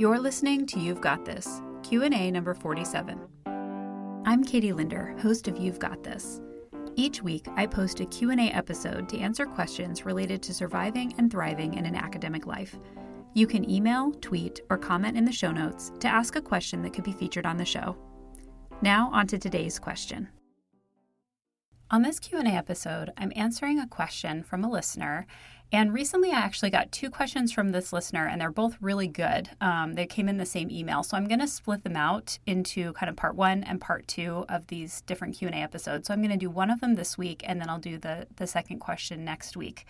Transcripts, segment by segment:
You're listening to You've Got This, Q&A number 47. I'm Katie Linder, host of You've Got This. Each week, I post a Q&A episode to answer questions related to surviving and thriving in an academic life. You can email, tweet, or comment in the show notes to ask a question that could be featured on the show. Now, on to today's question. On this Q&A episode, I'm answering a question from a listener. And recently, I actually got two questions from this listener, and they're both really good. They came in the same email. So I'm going to split them out into kind of part one and part two of these different Q&A episodes. So I'm going to do one of them this week, and then I'll do the second question next week.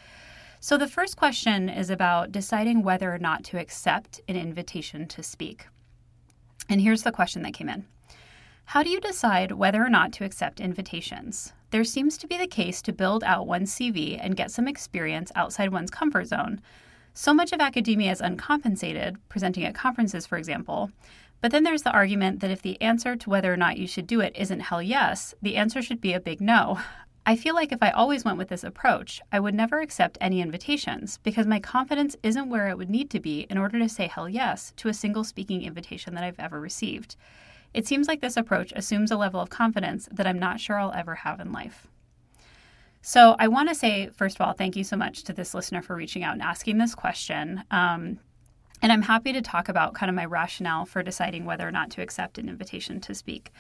So the first question is about deciding whether or not to accept an invitation to speak. And here's the question that came in. How do you decide whether or not to accept invitations? There seems to be the case to build out one's CV and get some experience outside one's comfort zone. So much of academia is uncompensated, presenting at conferences, for example. But then there's the argument that if the answer to whether or not you should do it isn't hell yes, the answer should be a big no. I feel like if I always went with this approach, I would never accept any invitations because my confidence isn't where it would need to be in order to say hell yes to a single speaking invitation that I've ever received. It seems like this approach assumes a level of confidence that I'm not sure I'll ever have in life. So I want to say, first of all, thank you so much to this listener for reaching out and asking this question. And I'm happy to talk about kind of my rationale for deciding whether or not to accept an invitation to speak.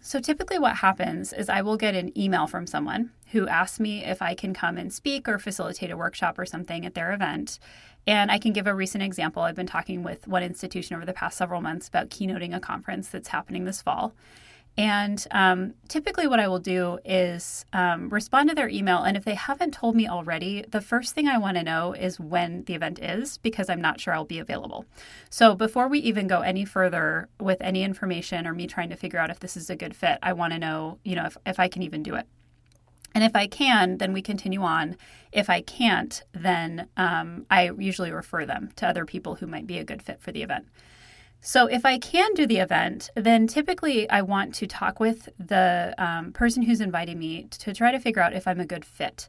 So typically what happens is I will get an email from someone who asks me if I can come and speak or facilitate a workshop or something at their event. And I can give a recent example. I've been talking with one institution over the past several months about keynoting a conference that's happening this fall. And typically what I will do is respond to their email. And if they haven't told me already, the first thing I want to know is when the event is, because I'm not sure I'll be available. So before we even go any further with any information or me trying to figure out if this is a good fit, I want to know, if I can even do it. And if I can, then we continue on. If I can't, then I usually refer them to other people who might be a good fit for the event. So if I can do the event, then typically I want to talk with the person who's inviting me to try to figure out if I'm a good fit.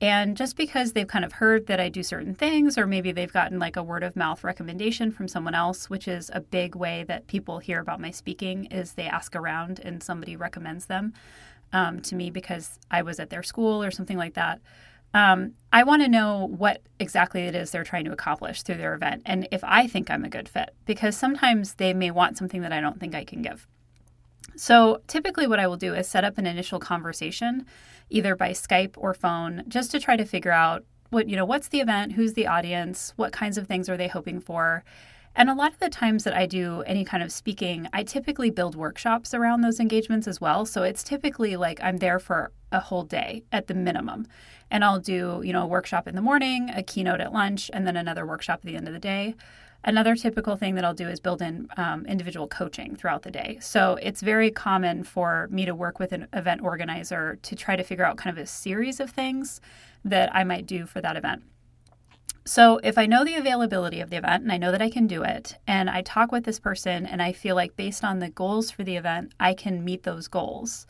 And just because they've kind of heard that I do certain things, or maybe they've gotten like a word of mouth recommendation from someone else, which is a big way that people hear about my speaking is they ask around and somebody recommends them to me because I was at their school or something like that. I want to know what exactly it is they're trying to accomplish through their event and if I think I'm a good fit, because sometimes they may want something that I don't think I can give. So typically what I will do is set up an initial conversation, either by Skype or phone, just to try to figure out what's the event, who's the audience, what kinds of things are they hoping for. And a lot of the times that I do any kind of speaking, I typically build workshops around those engagements as well. So it's typically like I'm there for a whole day at the minimum. And I'll do, a workshop in the morning, a keynote at lunch, and then another workshop at the end of the day. Another typical thing that I'll do is build in individual coaching throughout the day. So it's very common for me to work with an event organizer to try to figure out kind of a series of things that I might do for that event. So if I know the availability of the event and I know that I can do it, and I talk with this person and I feel like based on the goals for the event, I can meet those goals,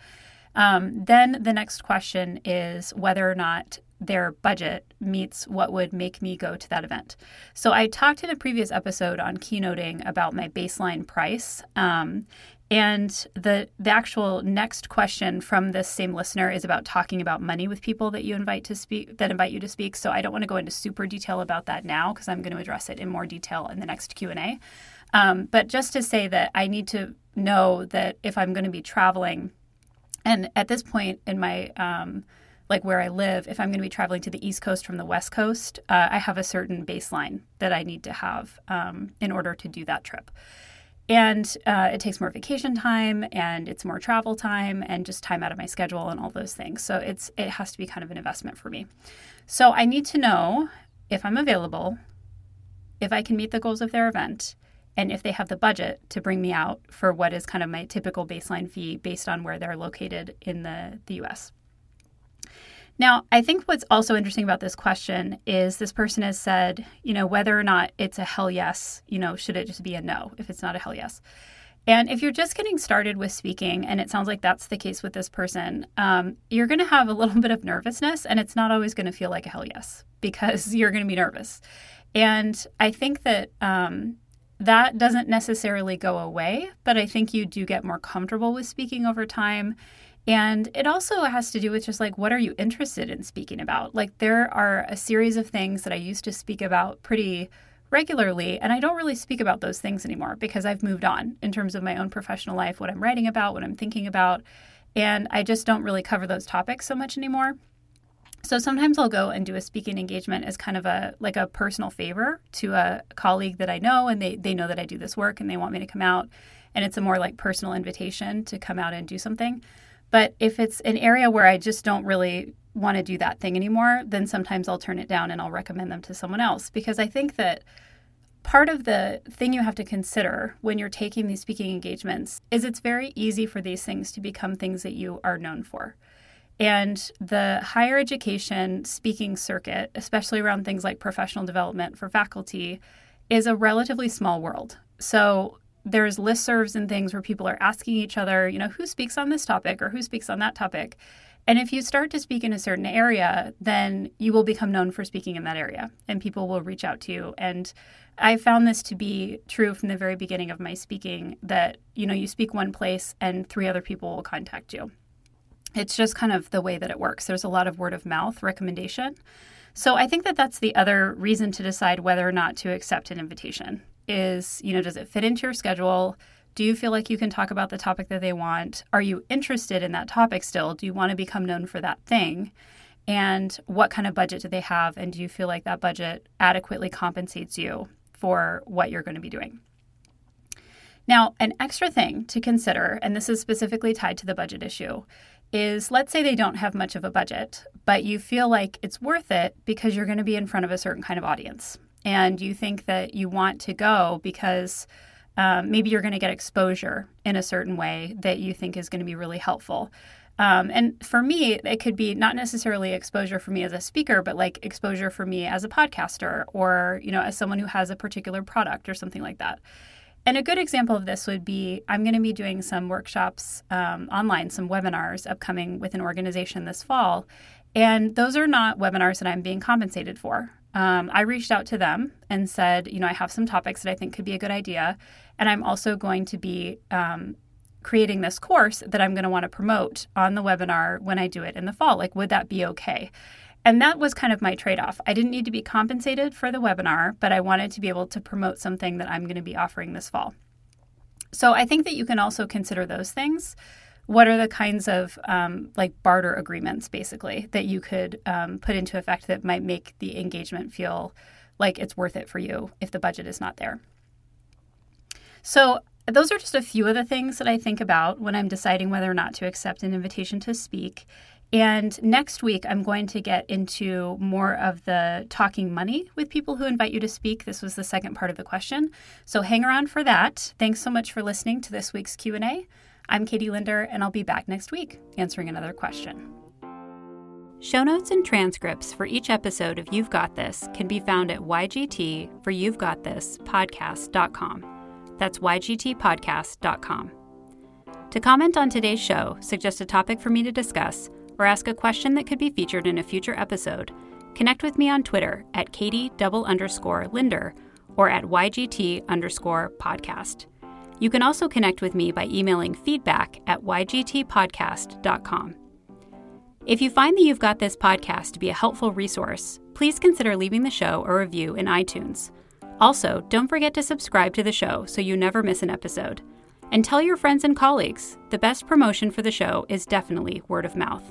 then the next question is whether or not their budget meets what would make me go to that event. So I talked in a previous episode on keynoting about my baseline price. And the actual next question from this same listener is about talking about money with people that you invite to speak, that invite you to speak. So I don't want to go into super detail about that now because I'm going to address it in more detail in the next Q&A. But just to say that I need to know that if I'm going to be traveling, and at this point in my where I live, if I'm going to be traveling to the East Coast from the West Coast, I have a certain baseline that I need to have in order to do that trip. And it takes more vacation time, and it's more travel time, and just time out of my schedule and all those things. So it has to be kind of an investment for me. So I need to know if I'm available, if I can meet the goals of their event, and if they have the budget to bring me out for what is kind of my typical baseline fee based on where they're located in the U.S. Now, I think what's also interesting about this question is this person has said, whether or not it's a hell yes, should it just be a no if it's not a hell yes? And if you're just getting started with speaking, and it sounds like that's the case with this person, you're going to have a little bit of nervousness, and it's not always going to feel like a hell yes because you're going to be nervous. And I think that That doesn't necessarily go away, but I think you do get more comfortable with speaking over time. And it also has to do with just like, what are you interested in speaking about? Like, there are a series of things that I used to speak about pretty regularly, and I don't really speak about those things anymore because I've moved on in terms of my own professional life, what I'm writing about, what I'm thinking about, and I just don't really cover those topics so much anymore. So sometimes I'll go and do a speaking engagement as kind of a personal favor to a colleague that I know, and they know that I do this work and they want me to come out, and it's a more like personal invitation to come out and do something. But if it's an area where I just don't really want to do that thing anymore, then sometimes I'll turn it down and I'll recommend them to someone else. Because I think that part of the thing you have to consider when you're taking these speaking engagements is it's very easy for these things to become things that you are known for. And the higher education speaking circuit, especially around things like professional development for faculty, is a relatively small world. So there's listservs and things where people are asking each other, you know, who speaks on this topic or who speaks on that topic? And if you start to speak in a certain area, then you will become known for speaking in that area and people will reach out to you. And I found this to be true from the very beginning of my speaking that, you know, you speak one place and 3 other people will contact you. It's just kind of the way that it works. There's a lot of word of mouth recommendation. So I think that that's the other reason to decide whether or not to accept an invitation is, you know, does it fit into your schedule? Do you feel like you can talk about the topic that they want? Are you interested in that topic still? Do you want to become known for that thing? And what kind of budget do they have? And do you feel like that budget adequately compensates you for what you're going to be doing? Now, an extra thing to consider, and this is specifically tied to the budget issue, is let's say they don't have much of a budget, but you feel like it's worth it because you're going to be in front of a certain kind of audience. And you think that you want to go because maybe you're going to get exposure in a certain way that you think is going to be really helpful. And for me, it could be not necessarily exposure for me as a speaker, but like exposure for me as a podcaster or, you know, as someone who has a particular product or something like that. And a good example of this would be I'm going to be doing some workshops online, some webinars upcoming with an organization this fall. And those are not webinars that I'm being compensated for. I reached out to them and said, you know, I have some topics that I think could be a good idea. And I'm also going to be creating this course that I'm going to want to promote on the webinar when I do it in the fall. Like, would that be okay? And that was kind of my trade-off. I didn't need to be compensated for the webinar, but I wanted to be able to promote something that I'm going to be offering this fall. So I think that you can also consider those things. What are the kinds of like barter agreements, basically, that you could put into effect that might make the engagement feel like it's worth it for you if the budget is not there? So those are just a few of the things that I think about when I'm deciding whether or not to accept an invitation to speak. And next week, I'm going to get into more of the talking money with people who invite you to speak. This was the second part of the question. So hang around for that. Thanks so much for listening to this week's Q&A. I'm Katie Linder, and I'll be back next week answering another question. Show notes and transcripts for each episode of You've Got This can be found at YGT for You've Got This podcast.com. That's YGTpodcast.com. To comment on today's show, suggest a topic for me to discuss, or ask a question that could be featured in a future episode, connect with me on Twitter at Katie_Linder or at YGT_podcast. You can also connect with me by emailing feedback@ygtpodcast.com. If you find that You've Got This podcast to be a helpful resource, please consider leaving the show a review in iTunes. Also, don't forget to subscribe to the show so you never miss an episode. And tell your friends and colleagues. The best promotion for the show is definitely word of mouth.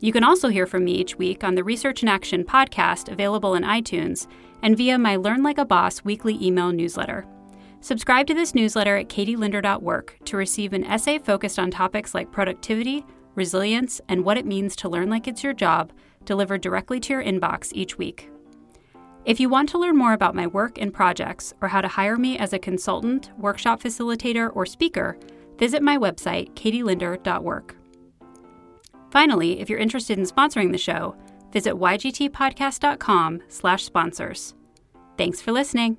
You can also hear from me each week on the Research in Action podcast available in iTunes and via my Learn Like a Boss weekly email newsletter. Subscribe to this newsletter at katielinder.work to receive an essay focused on topics like productivity, resilience, and what it means to learn like it's your job, delivered directly to your inbox each week. If you want to learn more about my work and projects, or how to hire me as a consultant, workshop facilitator, or speaker, visit my website, katielinder.work. Finally, if you're interested in sponsoring the show, visit ygtpodcast.com/sponsors. Thanks for listening.